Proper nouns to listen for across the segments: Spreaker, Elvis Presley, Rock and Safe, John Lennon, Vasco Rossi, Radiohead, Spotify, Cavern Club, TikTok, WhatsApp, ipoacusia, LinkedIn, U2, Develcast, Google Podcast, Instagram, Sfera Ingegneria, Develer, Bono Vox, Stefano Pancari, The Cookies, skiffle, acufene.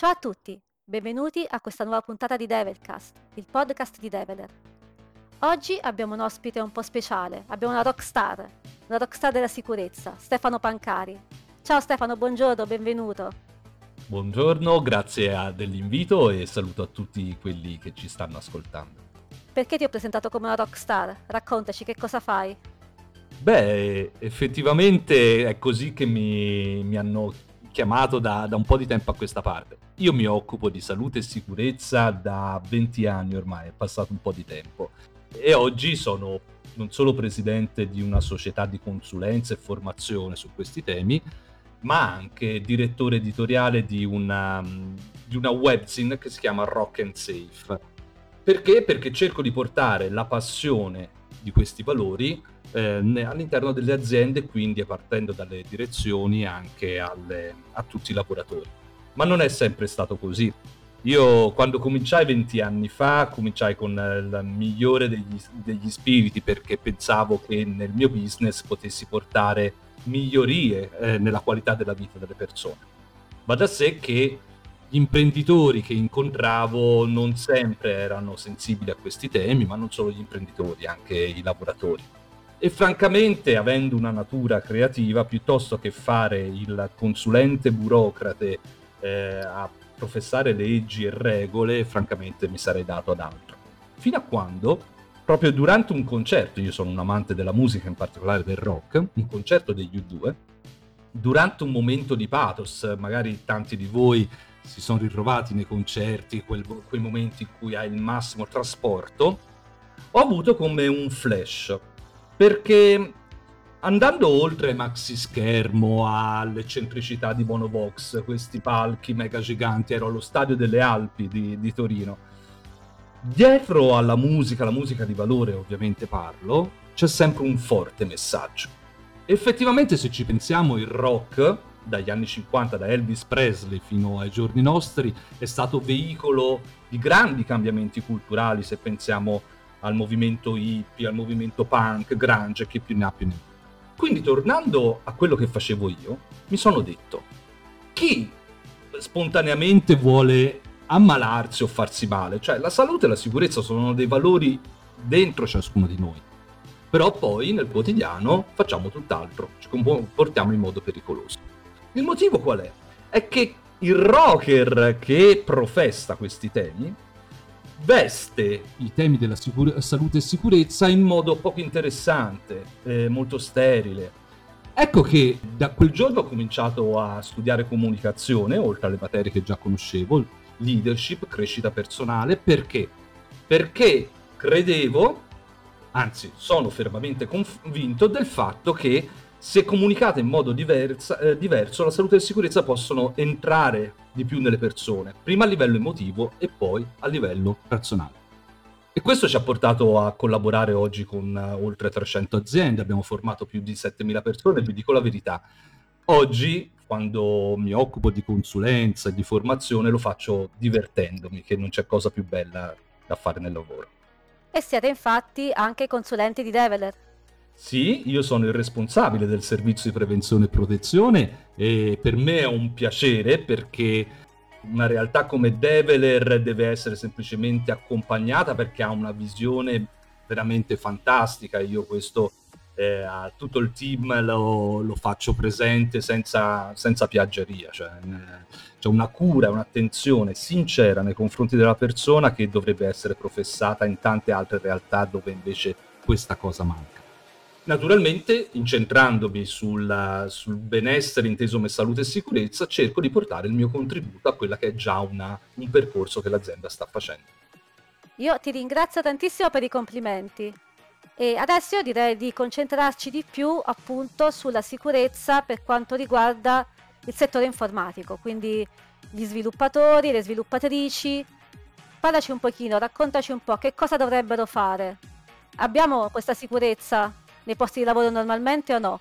Ciao a tutti, benvenuti a questa nuova puntata di Develcast, il podcast di Develer. Oggi abbiamo un ospite un po' speciale, abbiamo una rockstar della sicurezza, Stefano Pancari. Ciao Stefano, buongiorno, benvenuto. Buongiorno, grazie dell'invito e saluto a tutti quelli che ci stanno ascoltando. Perché ti ho presentato come una rockstar? Raccontaci che cosa fai. Beh, effettivamente è così che mi hanno chiamato da un po' di tempo a questa parte. Io mi occupo di salute e sicurezza da 20 anni ormai, è passato un po' di tempo. E oggi sono non solo presidente di una società di consulenza e formazione su questi temi, ma anche direttore editoriale di una webzine che si chiama Rock and Safe. Perché? Perché cerco di portare la passione di questi valori all'interno delle aziende, quindi partendo dalle direzioni anche a tutti i lavoratori. Ma non è sempre stato così. Io quando cominciai 20 anni fa, cominciai con il migliore degli spiriti, perché pensavo che nel mio business potessi portare migliorie nella qualità della vita delle persone. Va da sé che gli imprenditori che incontravo non sempre erano sensibili a questi temi, ma non solo gli imprenditori, anche i lavoratori. E francamente, avendo una natura creativa, piuttosto che fare il consulente burocrate a professare leggi e regole, francamente mi sarei dato ad altro. Fino a quando, proprio durante un concerto, io sono un amante della musica, in particolare del rock, un concerto degli U2, durante un momento di pathos, magari tanti di voi si sono ritrovati nei concerti, quei momenti in cui hai il massimo trasporto, ho avuto come un flash. Perché andando oltre maxi schermo, all'eccentricità di Bono Vox, questi palchi mega giganti, ero allo Stadio delle Alpi di Torino, dietro alla musica, la musica di valore ovviamente parlo, c'è sempre un forte messaggio. Effettivamente, se ci pensiamo, il rock, dagli anni 50, da Elvis Presley fino ai giorni nostri, è stato veicolo di grandi cambiamenti culturali, se pensiamo al movimento hippie, al movimento punk, grunge, chi più ne ha più ne meno. Quindi, tornando a quello che facevo io, mi sono detto: chi spontaneamente vuole ammalarsi o farsi male? Cioè, la salute e la sicurezza sono dei valori dentro ciascuno di noi, però poi nel quotidiano facciamo tutt'altro, ci comportiamo in modo pericoloso. Il motivo qual è? È che il rocker che professa questi temi veste i temi della salute e sicurezza in modo poco interessante, molto sterile. Ecco che da quel giorno ho cominciato a studiare comunicazione, oltre alle materie che già conoscevo, leadership, crescita personale. Perché? Perché credevo, anzi sono fermamente convinto del fatto che se comunicate in modo diverso, la salute e la sicurezza possono entrare di più nelle persone, prima a livello emotivo e poi a livello razionale. E questo ci ha portato a collaborare oggi con oltre 300 aziende, abbiamo formato più di 7.000 persone, vi dico la verità. Oggi, quando mi occupo di consulenza e di formazione, lo faccio divertendomi, che non c'è cosa più bella da fare nel lavoro. E siete infatti anche consulenti di Develer. Sì, io sono il responsabile del servizio di prevenzione e protezione e per me è un piacere, perché una realtà come Develer deve essere semplicemente accompagnata, perché ha una visione veramente fantastica. Io questo a tutto il team lo faccio presente senza piaggeria, cioè c'è una cura, un'attenzione sincera nei confronti della persona che dovrebbe essere professata in tante altre realtà dove invece questa cosa manca. Naturalmente, incentrandomi sul benessere inteso come salute e sicurezza, cerco di portare il mio contributo a quella che è già un percorso che l'azienda sta facendo. Io ti ringrazio tantissimo per i complimenti e adesso io direi di concentrarci di più appunto sulla sicurezza per quanto riguarda il settore informatico, quindi gli sviluppatori, le sviluppatrici. Parlaci un pochino, raccontaci un po' che cosa dovrebbero fare. Abbiamo questa sicurezza nei posti di lavoro normalmente o no?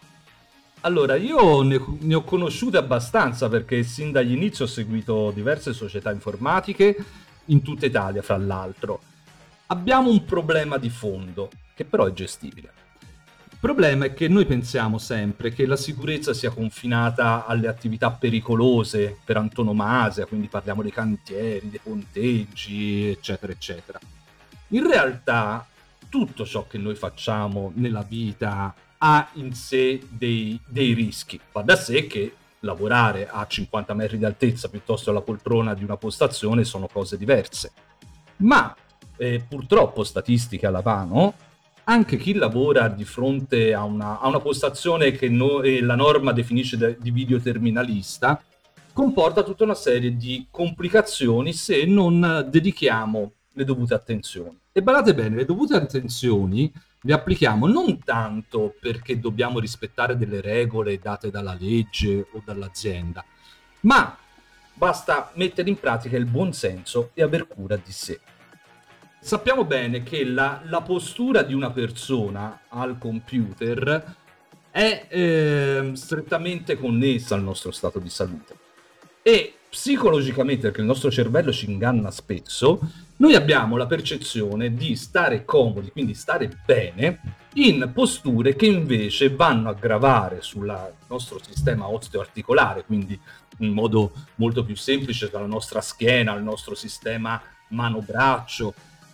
Allora, io ne ho conosciute abbastanza, perché sin dall'inizio ho seguito diverse società informatiche in tutta Italia, fra l'altro. Abbiamo un problema di fondo, che però è gestibile. Il problema è che noi pensiamo sempre che la sicurezza sia confinata alle attività pericolose per antonomasia, quindi parliamo dei cantieri, dei ponteggi, eccetera, eccetera. In realtà tutto ciò che noi facciamo nella vita ha in sé dei rischi. Va da sé che lavorare a 50 metri di altezza piuttosto alla poltrona di una postazione sono cose diverse. Ma purtroppo, statistica alla mano, anche chi lavora di fronte a una postazione che la norma definisce di videoterminalista comporta tutta una serie di complicazioni se non dedichiamo le dovute attenzioni. E badate bene, le dovute attenzioni le applichiamo non tanto perché dobbiamo rispettare delle regole date dalla legge o dall'azienda, ma basta mettere in pratica il buonsenso e aver cura di sé. Sappiamo bene che la postura di una persona al computer è strettamente connessa al nostro stato di salute e psicologicamente, perché il nostro cervello ci inganna spesso, noi abbiamo la percezione di stare comodi, quindi stare bene, in posture che invece vanno a gravare sul nostro sistema osteoarticolare, quindi in modo molto più semplice dalla nostra schiena al nostro sistema mano-braccio,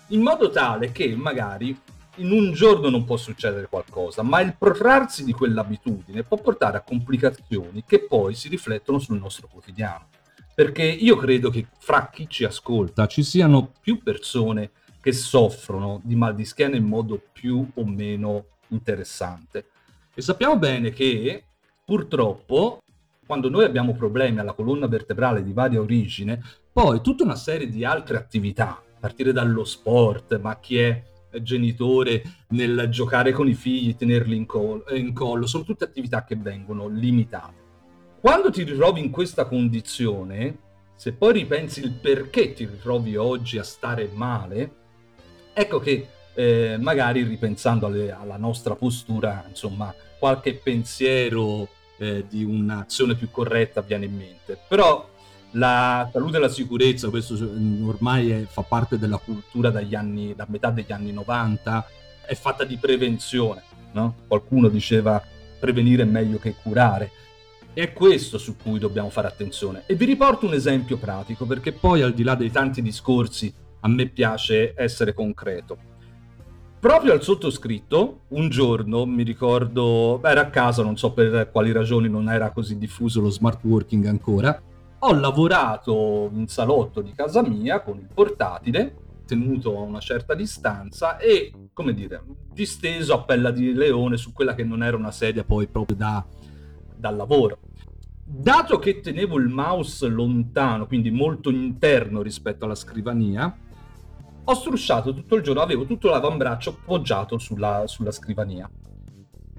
in modo tale che magari in un giorno non può succedere qualcosa, ma il protrarsi di quell'abitudine può portare a complicazioni che poi si riflettono sul nostro quotidiano. Perché io credo che fra chi ci ascolta ci siano più persone che soffrono di mal di schiena in modo più o meno interessante. E sappiamo bene che, purtroppo, quando noi abbiamo problemi alla colonna vertebrale di varia origine, poi tutta una serie di altre attività, a partire dallo sport, ma chi è genitore nel giocare con i figli, tenerli in collo, sono tutte attività che vengono limitate. Quando ti ritrovi in questa condizione, se poi ripensi il perché ti ritrovi oggi a stare male, ecco che magari ripensando alla nostra postura, insomma, qualche pensiero di un'azione più corretta viene in mente. Però la salute e la sicurezza, questo ormai fa parte della cultura da metà degli anni 90, è fatta di prevenzione, no? Qualcuno diceva prevenire è meglio che curare. È questo su cui dobbiamo fare attenzione. E vi riporto un esempio pratico, perché poi al di là dei tanti discorsi a me piace essere concreto. Proprio al sottoscritto, un giorno, mi ricordo, era a casa, non so per quali ragioni non era così diffuso lo smart working ancora, ho lavorato in salotto di casa mia con il portatile, tenuto a una certa distanza e, come dire, disteso a pella di leone su quella che non era una sedia poi proprio dal lavoro. Dato che tenevo il mouse lontano, quindi molto interno rispetto alla scrivania, ho strusciato tutto il giorno, avevo tutto l'avambraccio poggiato sulla scrivania.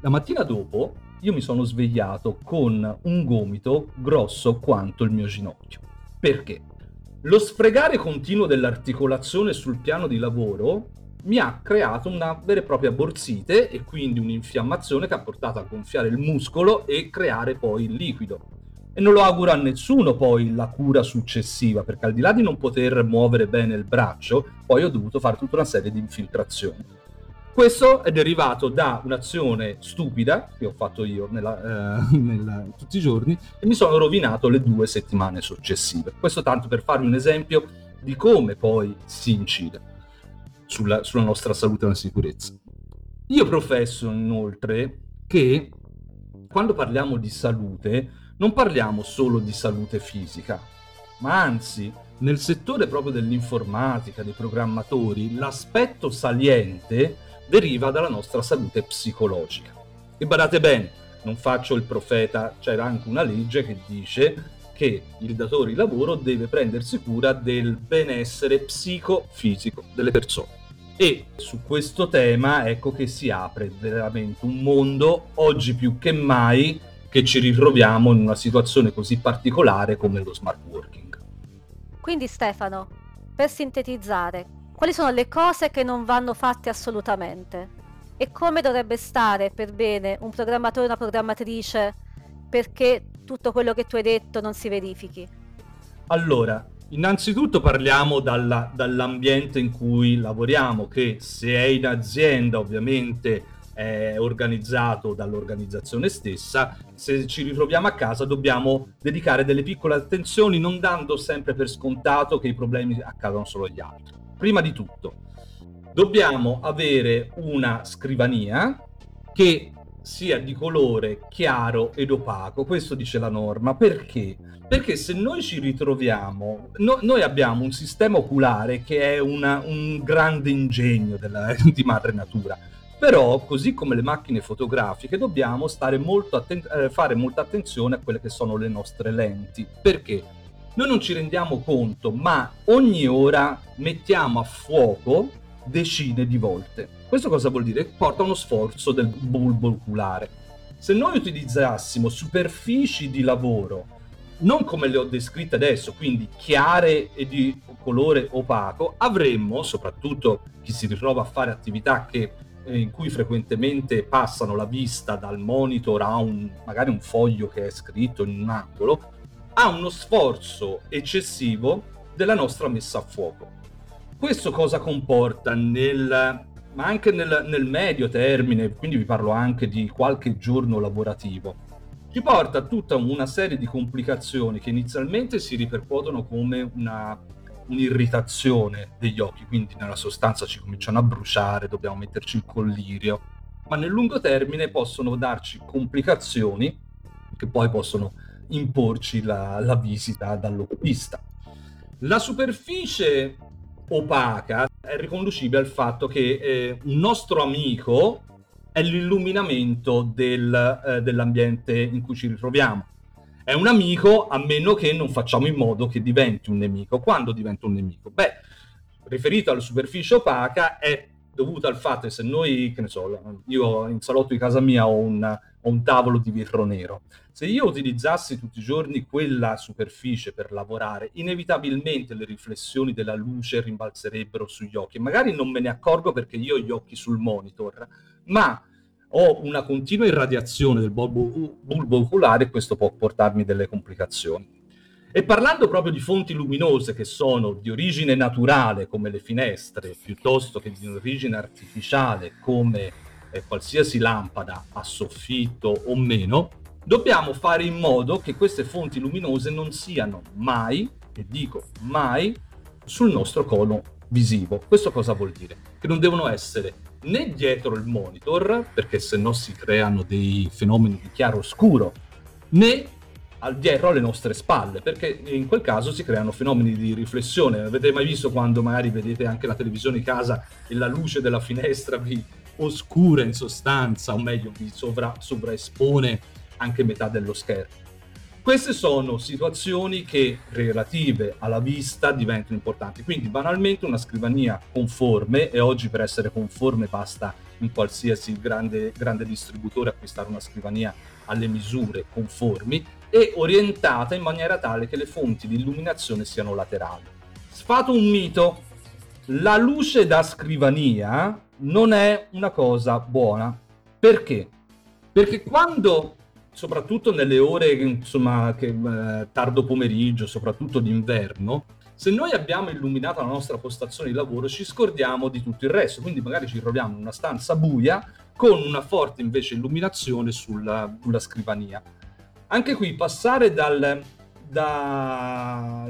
La mattina dopo io mi sono svegliato con un gomito grosso quanto il mio ginocchio. Perché? Lo sfregare continuo dell'articolazione sul piano di lavoro mi ha creato una vera e propria borsite e quindi un'infiammazione che ha portato a gonfiare il muscolo e creare poi il liquido. E non lo auguro a nessuno poi la cura successiva, perché al di là di non poter muovere bene il braccio, poi ho dovuto fare tutta una serie di infiltrazioni. Questo è derivato da un'azione stupida che ho fatto io tutti i giorni e mi sono rovinato le 2 settimane successive. Questo tanto per farvi un esempio di come poi si incide sulla nostra salute e la sicurezza. Io professo inoltre che quando parliamo di salute non parliamo solo di salute fisica, ma anzi nel settore proprio dell'informatica, dei programmatori, l'aspetto saliente deriva dalla nostra salute psicologica. E badate bene, non faccio il profeta, c'era anche una legge che dice che il datore di lavoro deve prendersi cura del benessere psicofisico delle persone. E su questo tema ecco che si apre veramente un mondo, oggi più che mai, che ci ritroviamo in una situazione così particolare come lo smart working. Quindi Stefano, per sintetizzare, quali sono le cose che non vanno fatte assolutamente? E come dovrebbe stare per bene un programmatore o una programmatrice perché tutto quello che tu hai detto non si verifichi? Allora, innanzitutto parliamo dall'ambiente in cui lavoriamo, che se è in azienda ovviamente organizzato dall'organizzazione stessa, se ci ritroviamo a casa dobbiamo dedicare delle piccole attenzioni, non dando sempre per scontato che i problemi accadano solo agli altri. Prima di tutto dobbiamo avere una scrivania che sia di colore chiaro ed opaco, questo dice la norma. Perché? Perché se noi ci ritroviamo, noi abbiamo un sistema oculare che è un grande ingegno di madre natura, però così come le macchine fotografiche dobbiamo stare molto fare molta attenzione a quelle che sono le nostre lenti. Perché? Noi non ci rendiamo conto, ma ogni ora mettiamo a fuoco decine di volte. Questo cosa vuol dire? Porta uno sforzo del bulbo oculare. Se noi utilizzassimo superfici di lavoro non come le ho descritte adesso, quindi chiare e di colore opaco, avremmo, soprattutto chi si ritrova a fare attività in cui frequentemente passano la vista dal monitor a magari un foglio che è scritto in un angolo, ha uno sforzo eccessivo della nostra messa a fuoco. Questo cosa comporta ma anche nel medio termine, quindi vi parlo anche di qualche giorno lavorativo, ci porta tutta una serie di complicazioni che inizialmente si ripercuotono come un'irritazione degli occhi, quindi nella sostanza ci cominciano a bruciare, dobbiamo metterci il collirio, ma nel lungo termine possono darci complicazioni che poi possono imporci la visita dall'oculista. La superficie opaca è riconducibile al fatto che un nostro amico è l'illuminamento dell'ambiente in cui ci ritroviamo. È un amico a meno che non facciamo in modo che diventi un nemico. Quando diventa un nemico? Beh, riferito alla superficie opaca è dovuto al fatto che se noi, che ne so, io in salotto di casa mia ho un tavolo di vetro nero, se io utilizzassi tutti i giorni quella superficie per lavorare, inevitabilmente le riflessioni della luce rimbalzerebbero sugli occhi. Magari non me ne accorgo perché io ho gli occhi sul monitor, ma ho una continua irradiazione del bulbo oculare e questo può portarmi delle complicazioni. E parlando proprio di fonti luminose che sono di origine naturale come le finestre, piuttosto che di origine artificiale come qualsiasi lampada a soffitto o meno, dobbiamo fare in modo che queste fonti luminose non siano mai, e dico mai, sul nostro cono visivo. Questo cosa vuol dire? Che non devono essere né dietro il monitor, perché sennò si creano dei fenomeni di chiaroscuro, né dietro alle nostre spalle, perché in quel caso si creano fenomeni di riflessione. Avete mai visto quando magari vedete anche la televisione in casa e la luce della finestra vi oscura in sostanza, o meglio vi sovraespone anche metà dello schermo? Queste sono situazioni che relative alla vista diventano importanti, quindi banalmente una scrivania conforme, e oggi per essere conforme basta in qualsiasi grande distributore acquistare una scrivania alle misure conformi e orientata in maniera tale che le fonti di illuminazione siano laterali. Sfato un mito: la luce da scrivania non è una cosa buona. Perché? Perché quando, soprattutto nelle ore tardo pomeriggio, soprattutto d'inverno, se noi abbiamo illuminato la nostra postazione di lavoro ci scordiamo di tutto il resto, quindi magari ci troviamo in una stanza buia con una forte invece illuminazione sulla scrivania. Anche qui passare da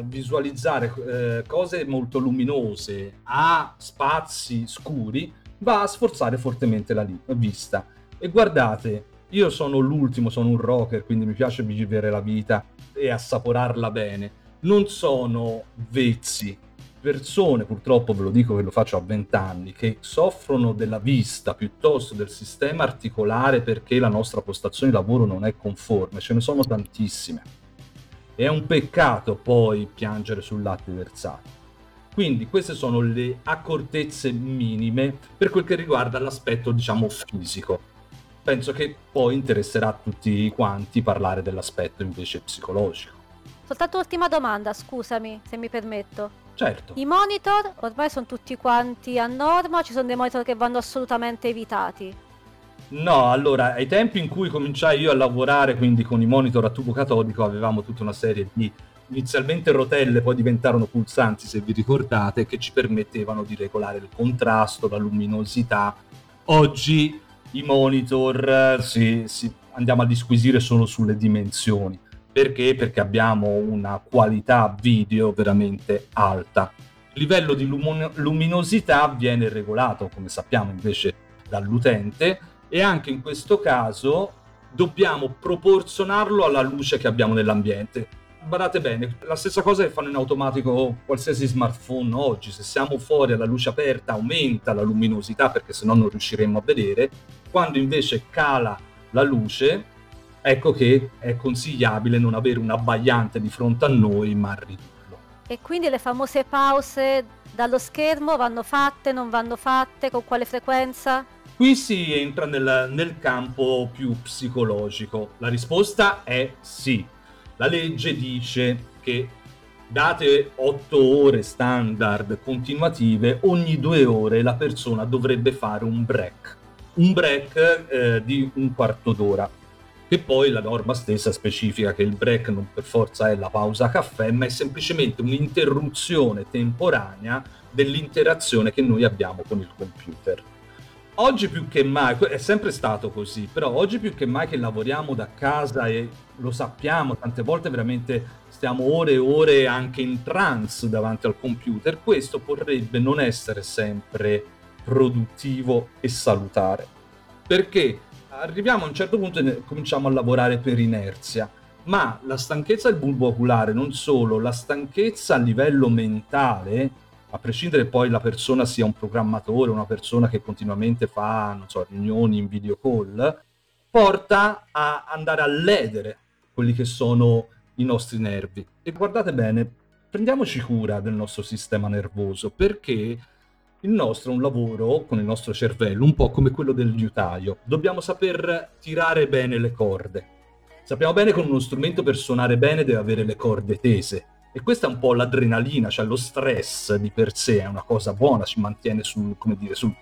visualizzare cose molto luminose a spazi scuri va a sforzare fortemente la vista. E guardate, io sono un rocker, quindi mi piace vivere la vita e assaporarla bene. Non sono vezzi. Persone, purtroppo ve lo dico che lo faccio a 20 anni, che soffrono della vista piuttosto del sistema articolare perché la nostra postazione di lavoro non è conforme. Ce ne sono tantissime. È un peccato poi piangere sul latte versato. Quindi queste sono le accortezze minime per quel che riguarda l'aspetto, diciamo, fisico. Penso che poi interesserà a tutti quanti parlare dell'aspetto invece psicologico. Soltanto ultima domanda, scusami se mi permetto. Certo. I monitor ormai sono tutti quanti a norma, ci sono dei monitor che vanno assolutamente evitati? No, allora, ai tempi in cui cominciai io a lavorare, quindi con i monitor a tubo catodico, avevamo tutta una serie di inizialmente rotelle, poi diventarono pulsanti, se vi ricordate, che ci permettevano di regolare il contrasto, la luminosità. Oggi i monitor, se andiamo a disquisire solo sulle dimensioni. Perché? Perché abbiamo una qualità video veramente alta. Il livello di luminosità viene regolato, come sappiamo, invece dall'utente, e anche in questo caso dobbiamo proporzionarlo alla luce che abbiamo nell'ambiente. Guardate bene, la stessa cosa che fanno in automatico qualsiasi smartphone oggi: se siamo fuori alla luce aperta aumenta la luminosità, perché sennò non riusciremo a vedere. Quando invece cala la luce, ecco che è consigliabile non avere un abbagliante di fronte a noi, ma ridurlo. E quindi le famose pause dallo schermo vanno fatte, non vanno fatte, con quale frequenza? Qui si entra nel campo più psicologico. La risposta è sì. La legge dice che date 8 ore standard continuative, ogni 2 ore la persona dovrebbe fare un break di un quarto d'ora, che poi la norma stessa specifica che il break non per forza è la pausa caffè, ma è semplicemente un'interruzione temporanea dell'interazione che noi abbiamo con il computer. Oggi più che mai, è sempre stato così, però oggi più che mai che lavoriamo da casa, e lo sappiamo, tante volte veramente stiamo ore e ore anche in trance davanti al computer, questo potrebbe non essere sempre produttivo e salutare. Perché arriviamo a un certo punto e cominciamo a lavorare per inerzia, ma la stanchezza del bulbo oculare, non solo, la stanchezza a livello mentale, a prescindere poi la persona sia un programmatore, una persona che continuamente fa, non so, riunioni in video call, porta a andare a ledere quelli che sono i nostri nervi. E guardate bene, prendiamoci cura del nostro sistema nervoso, perché il nostro è un lavoro con il nostro cervello, un po' come quello del liutaio. Dobbiamo saper tirare bene le corde. Sappiamo bene che uno strumento per suonare bene deve avere le corde tese. E questa è un po' l'adrenalina, cioè lo stress di per sé è una cosa buona, ci mantiene sul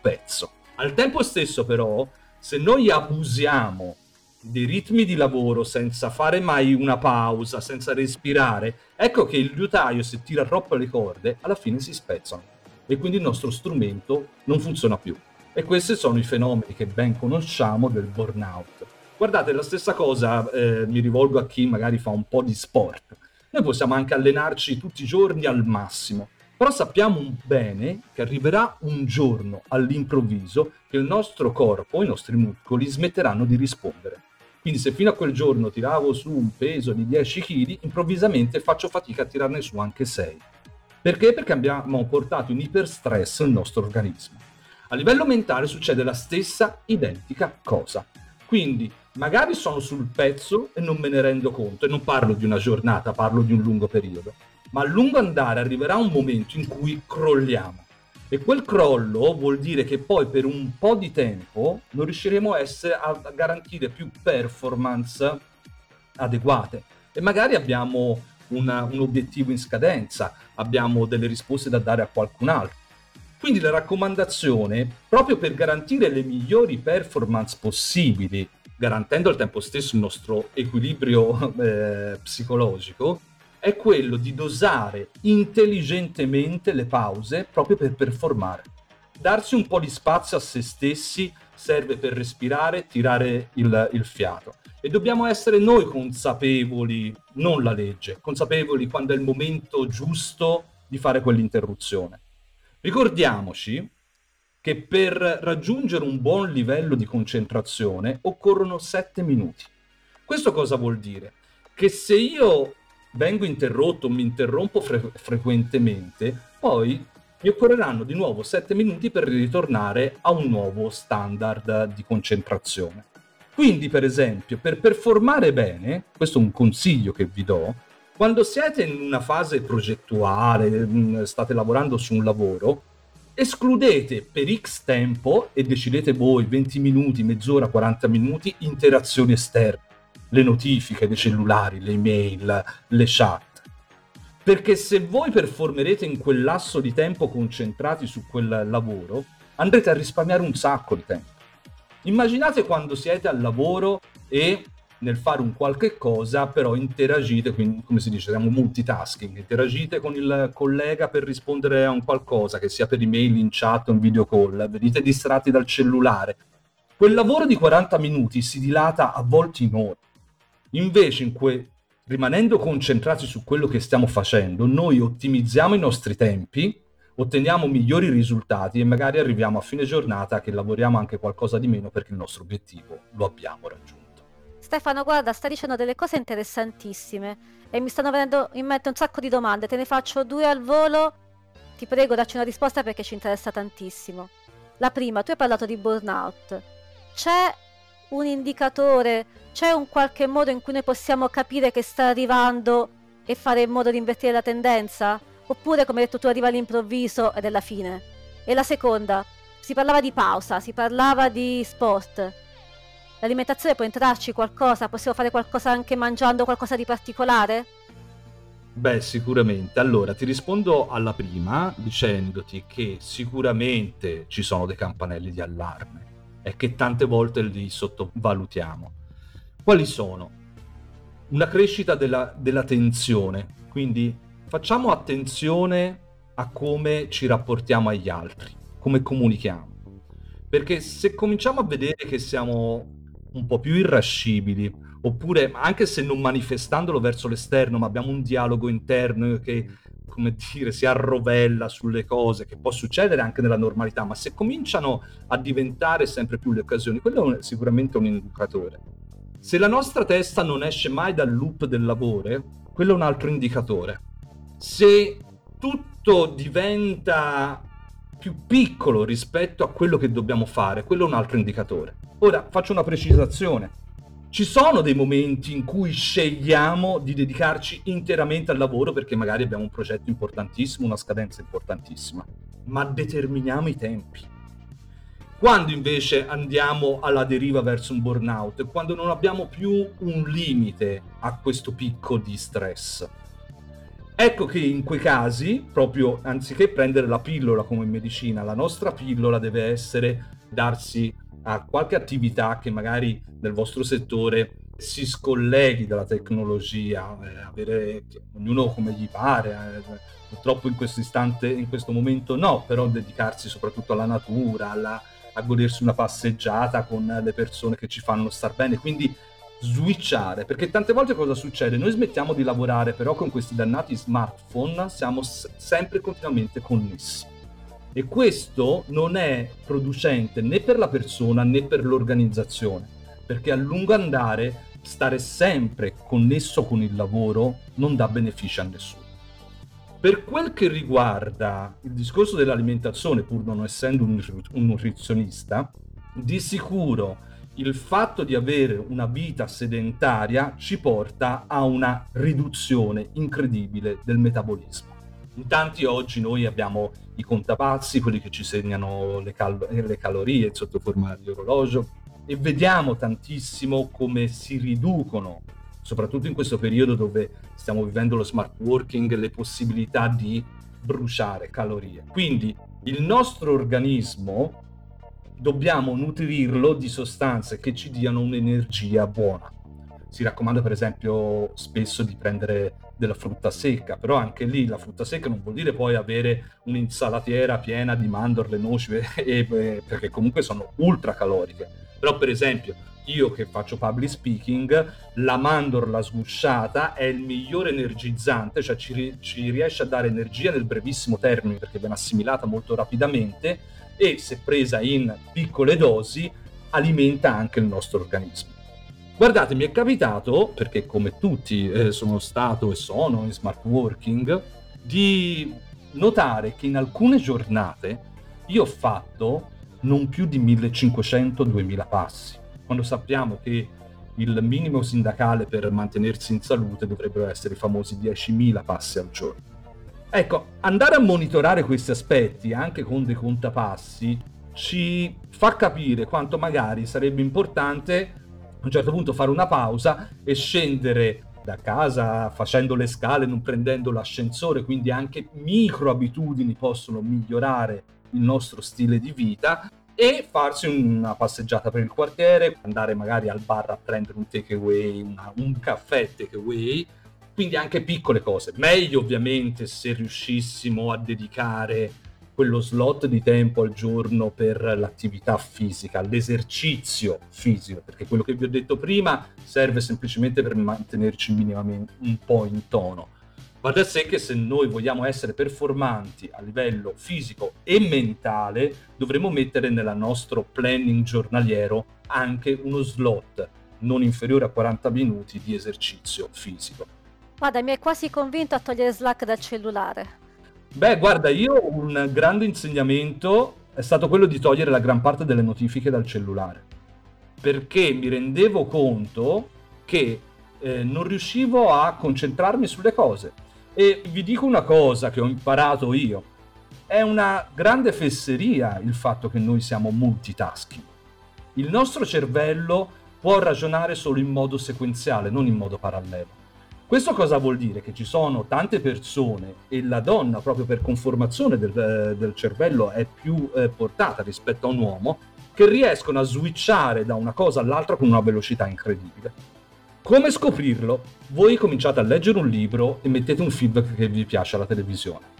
pezzo. Al tempo stesso però, se noi abusiamo dei ritmi di lavoro senza fare mai una pausa, senza respirare, ecco che il liutaio, se tira troppo le corde, alla fine si spezzano e quindi il nostro strumento non funziona più. E questi sono i fenomeni che ben conosciamo del burnout. Guardate, la stessa cosa, mi rivolgo a chi magari fa un po' di sport. Noi possiamo anche allenarci tutti i giorni al massimo, però sappiamo bene che arriverà un giorno all'improvviso che il nostro corpo, i nostri muscoli smetteranno di rispondere. Quindi se fino a quel giorno tiravo su un peso di 10 kg, improvvisamente faccio fatica a tirarne su anche 6. Perché? Perché abbiamo portato in iperstress il nostro organismo. A livello mentale succede la stessa identica cosa. Quindi magari sono sul pezzo e non me ne rendo conto, e non parlo di una giornata, parlo di un lungo periodo, ma a lungo andare arriverà un momento in cui crolliamo, e quel crollo vuol dire che poi per un po' di tempo non riusciremo a garantire più performance adeguate, e magari abbiamo un obiettivo in scadenza, abbiamo delle risposte da dare a qualcun altro. Quindi la raccomandazione, proprio per garantire le migliori performance possibili, garantendo al tempo stesso il nostro equilibrio psicologico, è quello di dosare intelligentemente le pause proprio per performare. Darsi un po' di spazio a se stessi serve per respirare, tirare il fiato. E dobbiamo essere noi consapevoli, non la legge, consapevoli quando è il momento giusto di fare quell'interruzione. Ricordiamoci che per raggiungere un buon livello di concentrazione occorrono 7 minuti. Questo cosa vuol dire? Che se io vengo interrotto, mi interrompo frequentemente, poi mi occorreranno di nuovo 7 minuti per ritornare a un nuovo standard di concentrazione. Quindi, per esempio, per performare bene, questo è un consiglio che vi do, quando siete in una fase progettuale, state lavorando su un lavoro, escludete per X tempo e decidete voi 20 minuti, mezz'ora, 40 minuti interazioni esterne, le notifiche dei cellulari, le email, le chat, perché se voi performerete in quel lasso di tempo concentrati su quel lavoro andrete a risparmiare un sacco di tempo. Immaginate quando siete al lavoro e nel fare un qualche cosa però interagite, quindi, come si dice, siamo multitasking, interagite con il collega per rispondere a un qualcosa, che sia per email, in chat o in video call, venite distratti dal cellulare. Quel lavoro di 40 minuti si dilata a volte in ore. Invece, rimanendo concentrati su quello che stiamo facendo, noi ottimizziamo i nostri tempi, otteniamo migliori risultati e magari arriviamo a fine giornata che lavoriamo anche qualcosa di meno perché il nostro obiettivo lo abbiamo raggiunto. Stefano, guarda, stai dicendo delle cose interessantissime e mi stanno venendo in mente un sacco di domande. Te ne faccio due al volo. Ti prego, dacci una risposta perché ci interessa tantissimo. La prima, tu hai parlato di burnout. C'è un indicatore, c'è un qualche modo in cui noi possiamo capire che sta arrivando e fare in modo di invertire la tendenza? Oppure, come hai detto tu, arriva all'improvviso ed è la fine? E la seconda, si parlava di pausa, si parlava di sport. L'alimentazione può entrarci qualcosa? Possiamo fare qualcosa anche mangiando qualcosa di particolare? Beh, sicuramente. Allora, ti rispondo alla prima dicendoti che sicuramente ci sono dei campanelli di allarme e che tante volte li sottovalutiamo. Quali sono? Una crescita della tensione, quindi facciamo attenzione a come ci rapportiamo agli altri, come comunichiamo, perché se cominciamo a vedere che siamo un po' più irascibili, oppure anche se non manifestandolo verso l'esterno, ma abbiamo un dialogo interno che, come dire, si arrovella sulle cose, che può succedere anche nella normalità, ma se cominciano a diventare sempre più le occasioni, quello è sicuramente un indicatore. Se la nostra testa non esce mai dal loop del lavoro, quello è un altro indicatore. Se tutto diventa più piccolo rispetto a quello che dobbiamo fare, quello è un altro indicatore. Ora, faccio una precisazione. Ci sono dei momenti in cui scegliamo di dedicarci interamente al lavoro perché magari abbiamo un progetto importantissimo, una scadenza importantissima, ma determiniamo i tempi. Quando invece andiamo alla deriva verso un burnout, quando non abbiamo più un limite a questo picco di stress. Ecco che in quei casi, proprio anziché prendere la pillola come medicina, la nostra pillola deve essere darsi a qualche attività che magari nel vostro settore si scolleghi dalla tecnologia, avere ognuno come gli pare, purtroppo in questo istante, in questo momento no, però dedicarsi soprattutto alla natura, a godersi una passeggiata con le persone che ci fanno star bene, quindi switchare, perché tante volte cosa succede? Noi smettiamo di lavorare, però con questi dannati smartphone siamo sempre continuamente connessi. E questo non è producente né per la persona né per l'organizzazione, perché a lungo andare stare sempre connesso con il lavoro non dà benefici a nessuno. Per quel che riguarda il discorso dell'alimentazione, pur non essendo un nutrizionista, di sicuro il fatto di avere una vita sedentaria ci porta a una riduzione incredibile del metabolismo. In tanti oggi noi abbiamo i contapazzi, quelli che ci segnano le calorie sotto forma di orologio, e vediamo tantissimo come si riducono, soprattutto in questo periodo dove stiamo vivendo lo smart working, le possibilità di bruciare calorie. Quindi il nostro organismo dobbiamo nutrirlo di sostanze che ci diano un'energia buona. Si raccomanda per esempio spesso di prendere della frutta secca, però anche lì la frutta secca non vuol dire poi avere un'insalatiera piena di mandorle, noci, perché comunque sono ultra caloriche. Però per esempio io che faccio public speaking, la mandorla sgusciata è il migliore energizzante, cioè ci riesce a dare energia nel brevissimo termine perché viene assimilata molto rapidamente e se presa in piccole dosi alimenta anche il nostro organismo. Guardate, mi è capitato, perché come tutti sono stato e sono in smart working, di notare che in alcune giornate io ho fatto non più di 1500-2000 passi, quando sappiamo che il minimo sindacale per mantenersi in salute dovrebbero essere i famosi 10.000 passi al giorno. Ecco, andare a monitorare questi aspetti anche con dei contapassi ci fa capire quanto magari sarebbe importante a un certo punto fare una pausa e scendere da casa facendo le scale, non prendendo l'ascensore, quindi anche micro abitudini possono migliorare il nostro stile di vita, e farsi una passeggiata per il quartiere, andare magari al bar a prendere un takeaway, un caffè takeaway, quindi anche piccole cose. Meglio ovviamente se riuscissimo a dedicare quello slot di tempo al giorno per l'attività fisica, l'esercizio fisico, perché quello che vi ho detto prima serve semplicemente per mantenerci minimamente un po' in tono. Va da sé che se noi vogliamo essere performanti a livello fisico e mentale, dovremo mettere nel nostro planning giornaliero anche uno slot non inferiore a 40 minuti di esercizio fisico. Guarda, mi hai quasi convinto a togliere Slack dal cellulare. Beh, guarda, io un grande insegnamento è stato quello di togliere la gran parte delle notifiche dal cellulare, perché mi rendevo conto che non riuscivo a concentrarmi sulle cose. E vi dico una cosa che ho imparato io: è una grande fesseria il fatto che noi siamo multitasking. Il nostro cervello può ragionare solo in modo sequenziale, non in modo parallelo. Questo cosa vuol dire? Che ci sono tante persone, e la donna proprio per conformazione del cervello è più portata rispetto a un uomo, che riescono a switchare da una cosa all'altra con una velocità incredibile. Come scoprirlo? Voi cominciate a leggere un libro e mettete un feedback che vi piace alla televisione.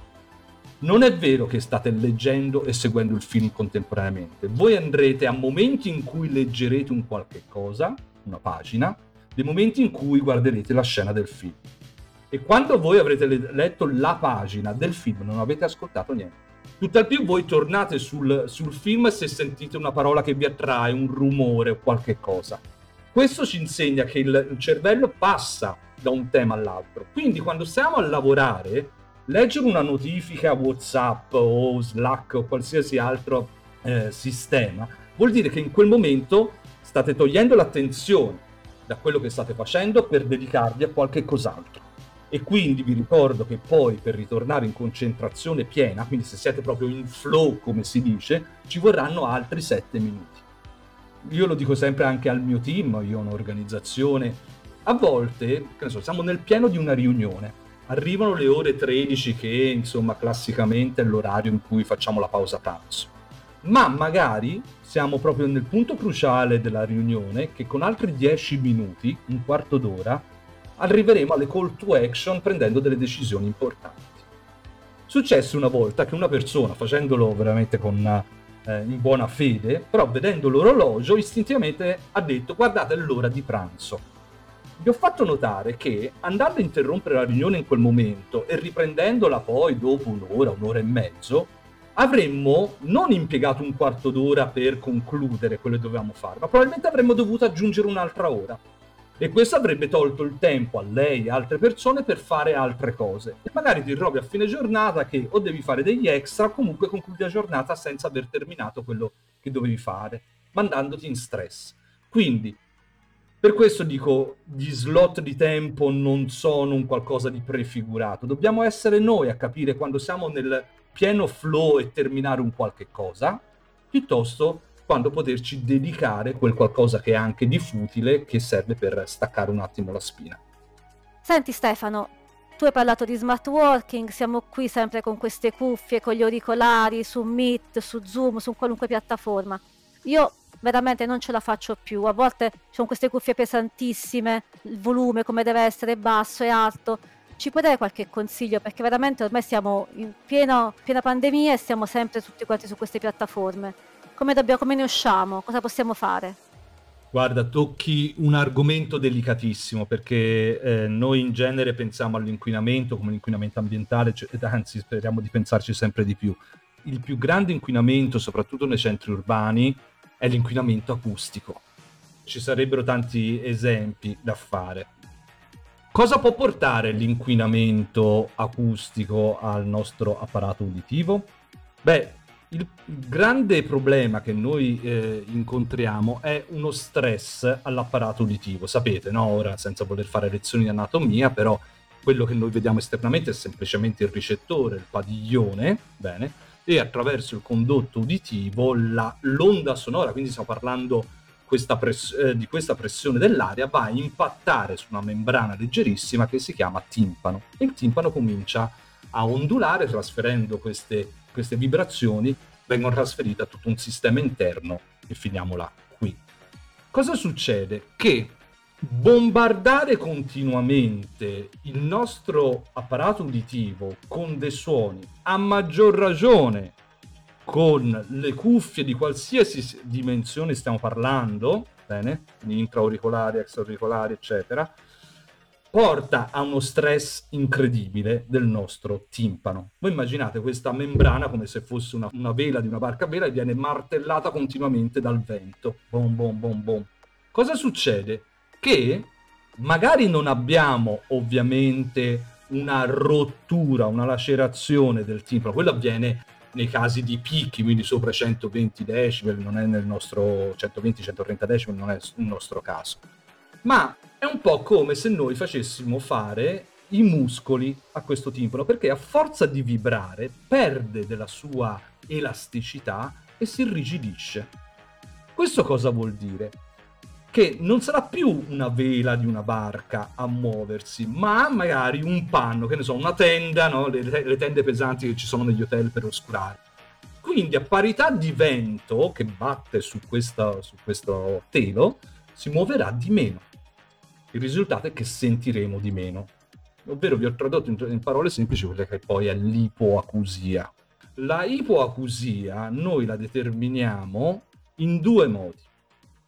Non è vero che state leggendo e seguendo il film contemporaneamente. Voi andrete a momenti in cui leggerete un qualche cosa, una pagina, dei momenti in cui guarderete la scena del film. E quando voi avrete letto la pagina del film, non avete ascoltato niente. Tutt'al più voi tornate sul film se sentite una parola che vi attrae, un rumore o qualche cosa. Questo ci insegna che il cervello passa da un tema all'altro. Quindi quando stiamo a lavorare, leggere una notifica WhatsApp o Slack o qualsiasi altro sistema, vuol dire che in quel momento state togliendo l'attenzione da quello che state facendo per dedicarvi a qualche cos'altro. E quindi vi ricordo che poi per ritornare in concentrazione piena, quindi se siete proprio in flow come si dice, ci vorranno altri 7 minuti. Io lo dico sempre anche al mio team, io ho un'organizzazione, a volte siamo nel pieno di una riunione, arrivano le ore 13 che classicamente è l'orario in cui facciamo la pausa pranzo. Ma magari siamo proprio nel punto cruciale della riunione che con altri 10 minuti, un quarto d'ora, arriveremo alle call to action prendendo delle decisioni importanti. Successe una volta che una persona, facendolo veramente in buona fede, però vedendo l'orologio istintivamente ha detto: guardate l'ora di pranzo. Vi ho fatto notare che andando a interrompere la riunione in quel momento e riprendendola poi dopo un'ora, un'ora e mezzo, avremmo non impiegato un quarto d'ora per concludere quello che dovevamo fare, ma probabilmente avremmo dovuto aggiungere un'altra ora. E questo avrebbe tolto il tempo a lei e altre persone per fare altre cose. E magari ti trovi a fine giornata che o devi fare degli extra o comunque concludi la giornata senza aver terminato quello che dovevi fare, mandandoti in stress. Quindi, per questo dico, gli slot di tempo non sono un qualcosa di prefigurato. Dobbiamo essere noi a capire quando siamo nel pieno flow e terminare un qualche cosa, piuttosto quando poterci dedicare quel qualcosa che è anche di futile, che serve per staccare un attimo la spina. Senti Stefano, tu hai parlato di smart working, siamo qui sempre con queste cuffie, con gli auricolari, su Meet, su Zoom, su qualunque piattaforma. Io veramente non ce la faccio più, a volte sono queste cuffie pesantissime, il volume come deve essere basso e alto. Ci puoi dare qualche consiglio? Perché veramente ormai siamo in piena pandemia e siamo sempre tutti quanti su queste piattaforme. Come ne usciamo? Cosa possiamo fare? Guarda, tocchi un argomento delicatissimo, perché noi in genere pensiamo all'inquinamento come l'inquinamento ambientale, anzi speriamo di pensarci sempre di più. Il più grande inquinamento, soprattutto nei centri urbani, è l'inquinamento acustico. Ci sarebbero tanti esempi da fare. Cosa può portare l'inquinamento acustico al nostro apparato uditivo? Beh, il grande problema che noi incontriamo è uno stress all'apparato uditivo. Sapete, no? Ora, senza voler fare lezioni di anatomia, però quello che noi vediamo esternamente è semplicemente il ricettore, il padiglione, bene, e attraverso il condotto uditivo l'onda sonora, quindi stiamo parlando di questa pressione dell'aria, va a impattare su una membrana leggerissima che si chiama timpano, e il timpano comincia a ondulare, trasferendo queste vibrazioni, vengono trasferite a tutto un sistema interno e finiamola qui. Cosa succede? Che bombardare continuamente il nostro apparato uditivo con dei suoni, a maggior ragione con le cuffie di qualsiasi dimensione stiamo parlando, bene, intraauricolari, extraauricolari, eccetera, porta a uno stress incredibile del nostro timpano. Voi immaginate questa membrana come se fosse una vela di una barca a vela e viene martellata continuamente dal vento. Bom, bom, bom, bom. Cosa succede? Che magari non abbiamo ovviamente una rottura, una lacerazione del timpano, quello avviene nei casi di picchi, quindi sopra 120 decibel, non è nel nostro 120-130 decibel, non è il nostro caso. Ma è un po' come se noi facessimo fare i muscoli a questo timpano, perché a forza di vibrare perde della sua elasticità e si irrigidisce. Questo cosa vuol dire? Che non sarà più una vela di una barca a muoversi, ma magari un panno, che ne so, una tenda, no? Le tende pesanti che ci sono negli hotel per oscurare. Quindi a parità di vento che batte su questo telo, si muoverà di meno. Il risultato è che sentiremo di meno. Ovvero vi ho tradotto in parole semplici quella che poi è l'ipoacusia. La ipoacusia noi la determiniamo in due modi.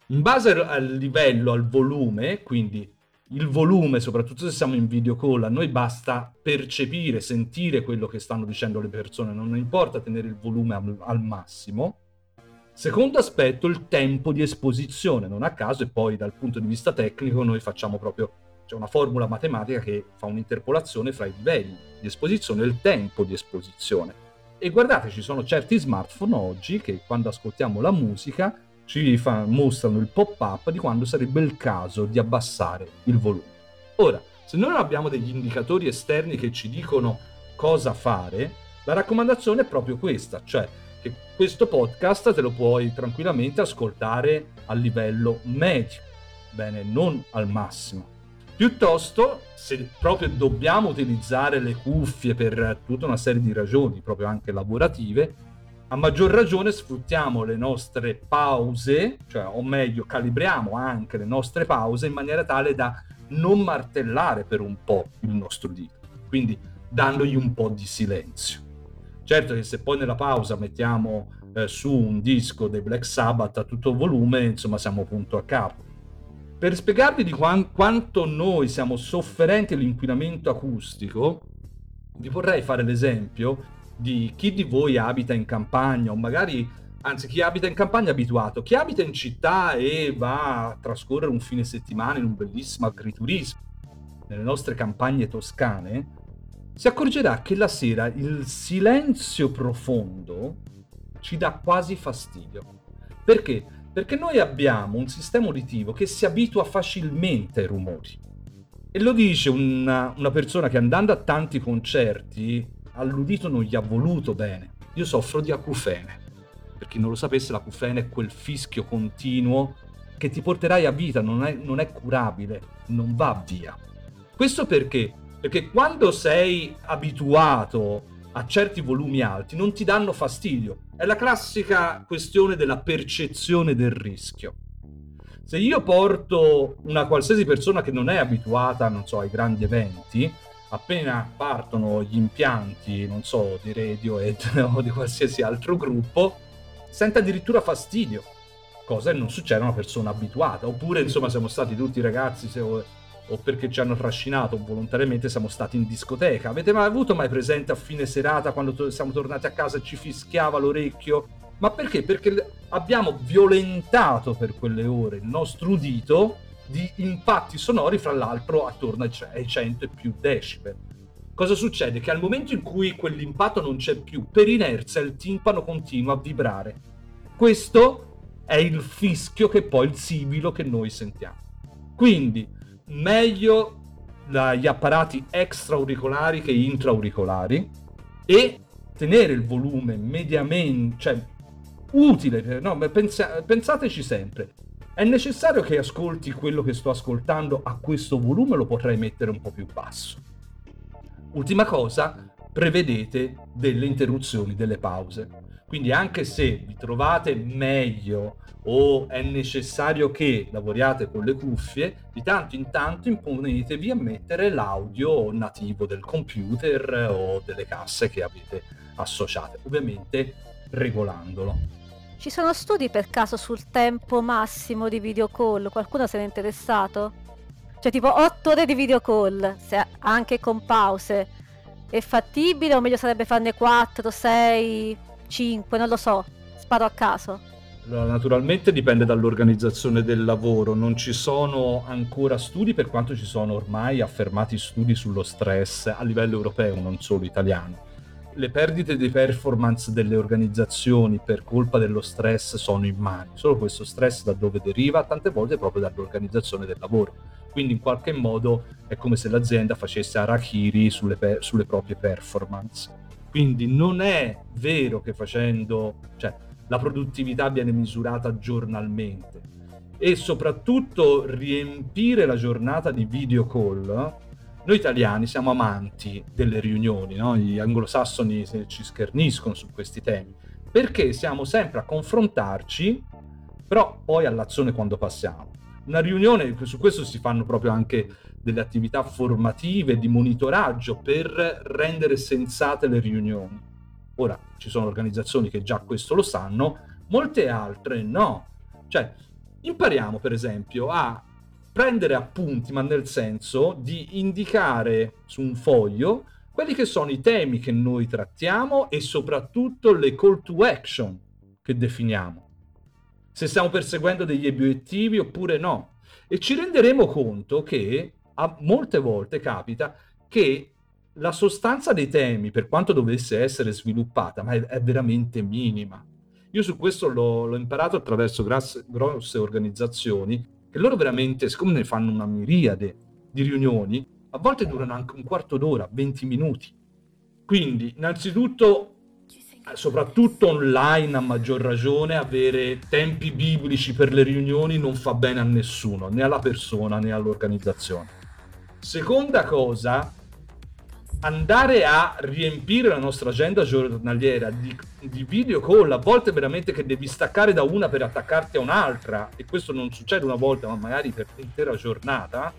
In base al livello, al volume, quindi il volume, soprattutto se siamo in videocall, a noi basta percepire, sentire quello che stanno dicendo le persone, non importa tenere il volume al massimo. Secondo aspetto, il tempo di esposizione, non a caso, e poi dal punto di vista tecnico noi facciamo proprio, c'è una formula matematica che fa un'interpolazione fra i livelli di esposizione e il tempo di esposizione. E guardate, ci sono certi smartphone oggi che quando ascoltiamo la musica ci mostrano il pop-up di quando sarebbe il caso di abbassare il volume. Ora, se noi non abbiamo degli indicatori esterni che ci dicono cosa fare, la raccomandazione è proprio questa, cioè che questo podcast te lo puoi tranquillamente ascoltare a livello medio, bene, non al massimo. Piuttosto, se proprio dobbiamo utilizzare le cuffie per tutta una serie di ragioni, proprio anche lavorative, a maggior ragione sfruttiamo le nostre pause, cioè, o meglio, calibriamo anche le nostre pause in maniera tale da non martellare per un po' il nostro dito, quindi dandogli un po' di silenzio. Certo che se poi nella pausa mettiamo su un disco dei Black Sabbath a tutto volume, insomma, siamo punto a capo. Per spiegarvi di quanto noi siamo sofferenti all'inquinamento acustico, vi vorrei fare l'esempio di chi di voi abita in campagna, o magari, anzi, chi abita in campagna è abituato, chi abita in città e va a trascorrere un fine settimana in un bellissimo agriturismo nelle nostre campagne toscane, si accorgerà che la sera il silenzio profondo ci dà quasi fastidio. Perché? Perché noi abbiamo un sistema uditivo che si abitua facilmente ai rumori, e lo dice una persona che, andando a tanti concerti, all'udito non gli ha voluto bene. Io soffro di acufene. Per chi non lo sapesse, l'acufene è quel fischio continuo che ti porterai a vita, non è curabile, non va via. Questo perché? Perché quando sei abituato a certi volumi alti non ti danno fastidio. È la classica questione della percezione del rischio. Se io porto una qualsiasi persona che non è abituata, non so, ai grandi eventi, appena partono gli impianti, non so, di Radiohead o di qualsiasi altro gruppo, sente addirittura fastidio, cosa che non succede a una persona abituata. Oppure, insomma, siamo stati tutti ragazzi, o perché ci hanno trascinato volontariamente, siamo stati in discoteca. Avete mai avuto presente a fine serata, quando siamo tornati a casa, ci fischiava l'orecchio? Ma perché? Perché abbiamo violentato per quelle ore il nostro udito di impatti sonori, fra l'altro attorno ai 100 e più decibel. Cosa succede? Che al momento in cui quell'impatto non c'è più, per inerzia il timpano continua a vibrare. Questo è il fischio, che poi il sibilo che noi sentiamo. Quindi meglio gli apparati extraauricolari che intraauricolari, e tenere il volume mediamente, cioè utile, no, pensateci sempre. È necessario che ascolti quello che sto ascoltando a questo volume, lo potrei mettere un po' più basso. Ultima cosa, prevedete delle interruzioni, delle pause. Quindi anche se vi trovate meglio o è necessario che lavoriate con le cuffie, di tanto in tanto imponetevi a mettere l'audio nativo del computer o delle casse che avete associate. Ovviamente regolandolo. Ci sono studi per caso sul tempo massimo di video call? Qualcuno se n'è interessato? Cioè tipo 8 ore di video call, se anche con pause, è fattibile o meglio sarebbe farne 4, 6, 5, non lo so, sparo a caso. Allora, naturalmente dipende dall'organizzazione del lavoro, non ci sono ancora studi per quanto ci sono ormai affermati studi sullo stress a livello europeo, non solo italiano. Le perdite di performance delle organizzazioni per colpa dello stress sono immani, solo questo stress da dove deriva? Tante volte proprio dall'organizzazione del lavoro, quindi in qualche modo è come se l'azienda facesse arachiri sulle proprie performance, quindi non è vero che la produttività viene misurata giornalmente e soprattutto riempire la giornata di video call. Noi italiani siamo amanti delle riunioni, no? Gli anglosassoni ci scherniscono su questi temi, perché siamo sempre a confrontarci, però poi all'azione quando passiamo. Una riunione, su questo si fanno proprio anche delle attività formative di monitoraggio per rendere sensate le riunioni. Ora, ci sono organizzazioni che già questo lo sanno, molte altre no. Cioè, impariamo per esempio a prendere appunti, ma nel senso di indicare su un foglio quelli che sono i temi che noi trattiamo e soprattutto le call to action che definiamo. Se stiamo perseguendo degli obiettivi oppure no. E ci renderemo conto che molte volte capita che la sostanza dei temi, per quanto dovesse essere sviluppata, ma è veramente minima. Io su questo l'ho imparato attraverso grosse organizzazioni, e loro veramente, siccome ne fanno una miriade di riunioni, a volte durano anche un quarto d'ora, 20 minuti. Quindi, innanzitutto, soprattutto online a maggior ragione, avere tempi biblici per le riunioni non fa bene a nessuno, né alla persona né all'organizzazione. Seconda cosa, andare a riempire la nostra agenda giornaliera di video call, a volte veramente che devi staccare da una per attaccarti a un'altra, e questo non succede una volta ma magari per l'intera giornata,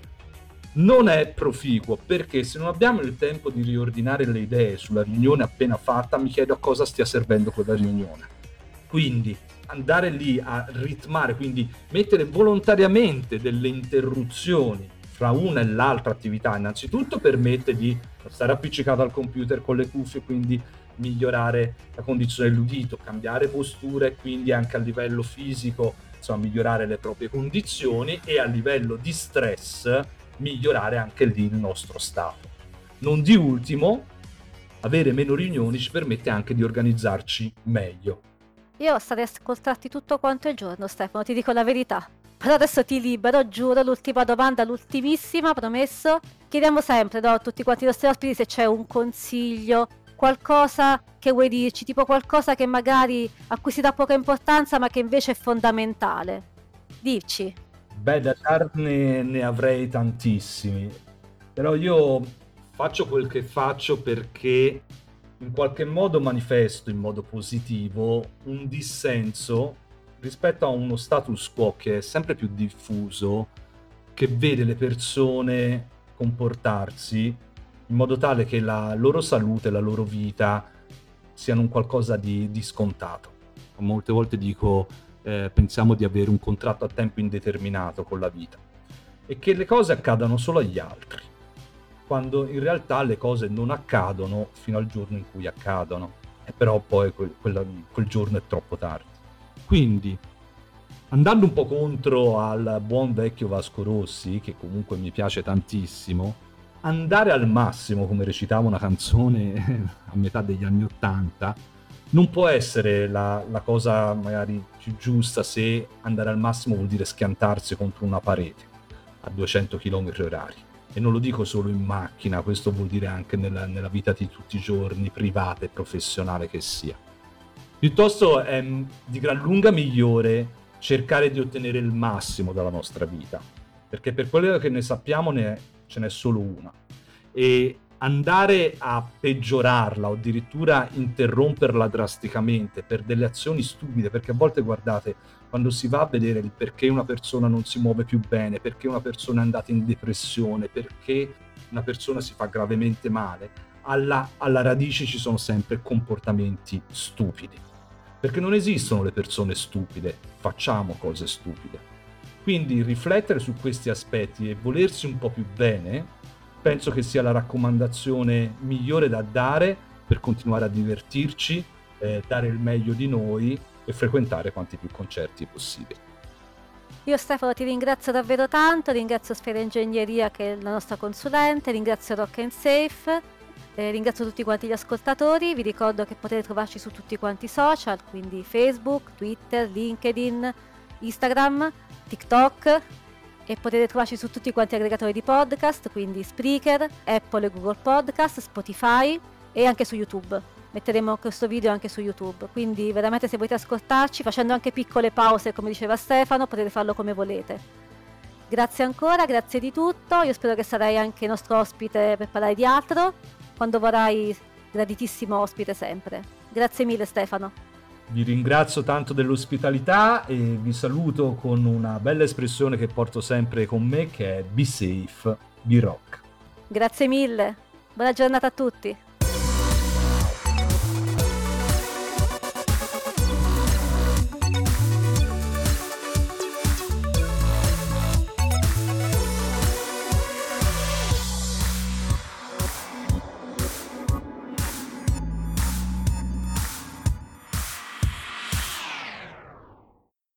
non è proficuo, perché se non abbiamo il tempo di riordinare le idee sulla riunione appena fatta, mi chiedo a cosa stia servendo quella riunione. Quindi andare lì a ritmare, quindi mettere volontariamente delle interruzioni fra una e l'altra attività, innanzitutto permette di stare appiccicato al computer con le cuffie, quindi migliorare la condizione dell'udito, cambiare posture, quindi anche a livello fisico, insomma, migliorare le proprie condizioni, e a livello di stress migliorare anche lì il nostro stato. Non di ultimo, avere meno riunioni ci permette anche di organizzarci meglio. Io starei a ascoltarti tutto quanto il giorno, Stefano, ti dico la verità. Però adesso ti libero, giuro, l'ultima domanda, l'ultimissima, promesso. Chiediamo sempre, no, a tutti quanti i nostri ospiti se c'è un consiglio, qualcosa che vuoi dirci, tipo qualcosa che magari a cui si dà poca importanza ma che invece è fondamentale. Dirci. Beh, da darne ne avrei tantissimi, però io faccio quel che faccio perché in qualche modo manifesto in modo positivo un dissenso rispetto a uno status quo che è sempre più diffuso, che vede le persone comportarsi in modo tale che la loro salute, la loro vita siano un qualcosa di scontato. Molte volte dico, pensiamo di avere un contratto a tempo indeterminato con la vita e che le cose accadano solo agli altri, quando in realtà le cose non accadono fino al giorno in cui accadono, e però poi quel giorno è troppo tardi. Quindi, andando un po' contro al buon vecchio Vasco Rossi, che comunque mi piace tantissimo, andare al massimo, come recitava una canzone a metà degli anni '80, non può essere la cosa magari più giusta, se andare al massimo vuol dire schiantarsi contro una parete a 200 km/h. E non lo dico solo in macchina, questo vuol dire anche nella vita di tutti i giorni, privata e professionale che sia. Piuttosto è di gran lunga migliore cercare di ottenere il massimo dalla nostra vita, perché per quello che ne sappiamo ce n'è solo una, e andare a peggiorarla o addirittura interromperla drasticamente per delle azioni stupide, perché a volte, guardate, quando si va a vedere il perché una persona non si muove più bene, perché una persona è andata in depressione, perché una persona si fa gravemente male, alla radice ci sono sempre comportamenti stupidi. perché non esistono le persone stupide, facciamo cose stupide. Quindi riflettere su questi aspetti e volersi un po' più bene penso che sia la raccomandazione migliore da dare per continuare a divertirci, dare il meglio di noi e frequentare quanti più concerti possibili. Io Stefano ti ringrazio davvero tanto, ringrazio Sfera Ingegneria che è la nostra consulente, ringrazio Rock and Safe, ringrazio tutti quanti gli ascoltatori, vi ricordo che potete trovarci su tutti quanti i social, quindi Facebook, Twitter, LinkedIn, Instagram, TikTok e potete trovarci su tutti quanti gli aggregatori di podcast, quindi Spreaker, Apple e Google Podcast, Spotify e anche su YouTube. Metteremo questo video anche su YouTube, quindi veramente se volete ascoltarci, facendo anche piccole pause, come diceva Stefano, potete farlo come volete. Grazie ancora, grazie di tutto, io spero che sarai anche nostro ospite per parlare di altro, quando vorrai, graditissimo ospite sempre. Grazie mille Stefano. Vi ringrazio tanto dell'ospitalità e vi saluto con una bella espressione che porto sempre con me, che è Be Safe, Be Rock. Grazie mille, buona giornata a tutti.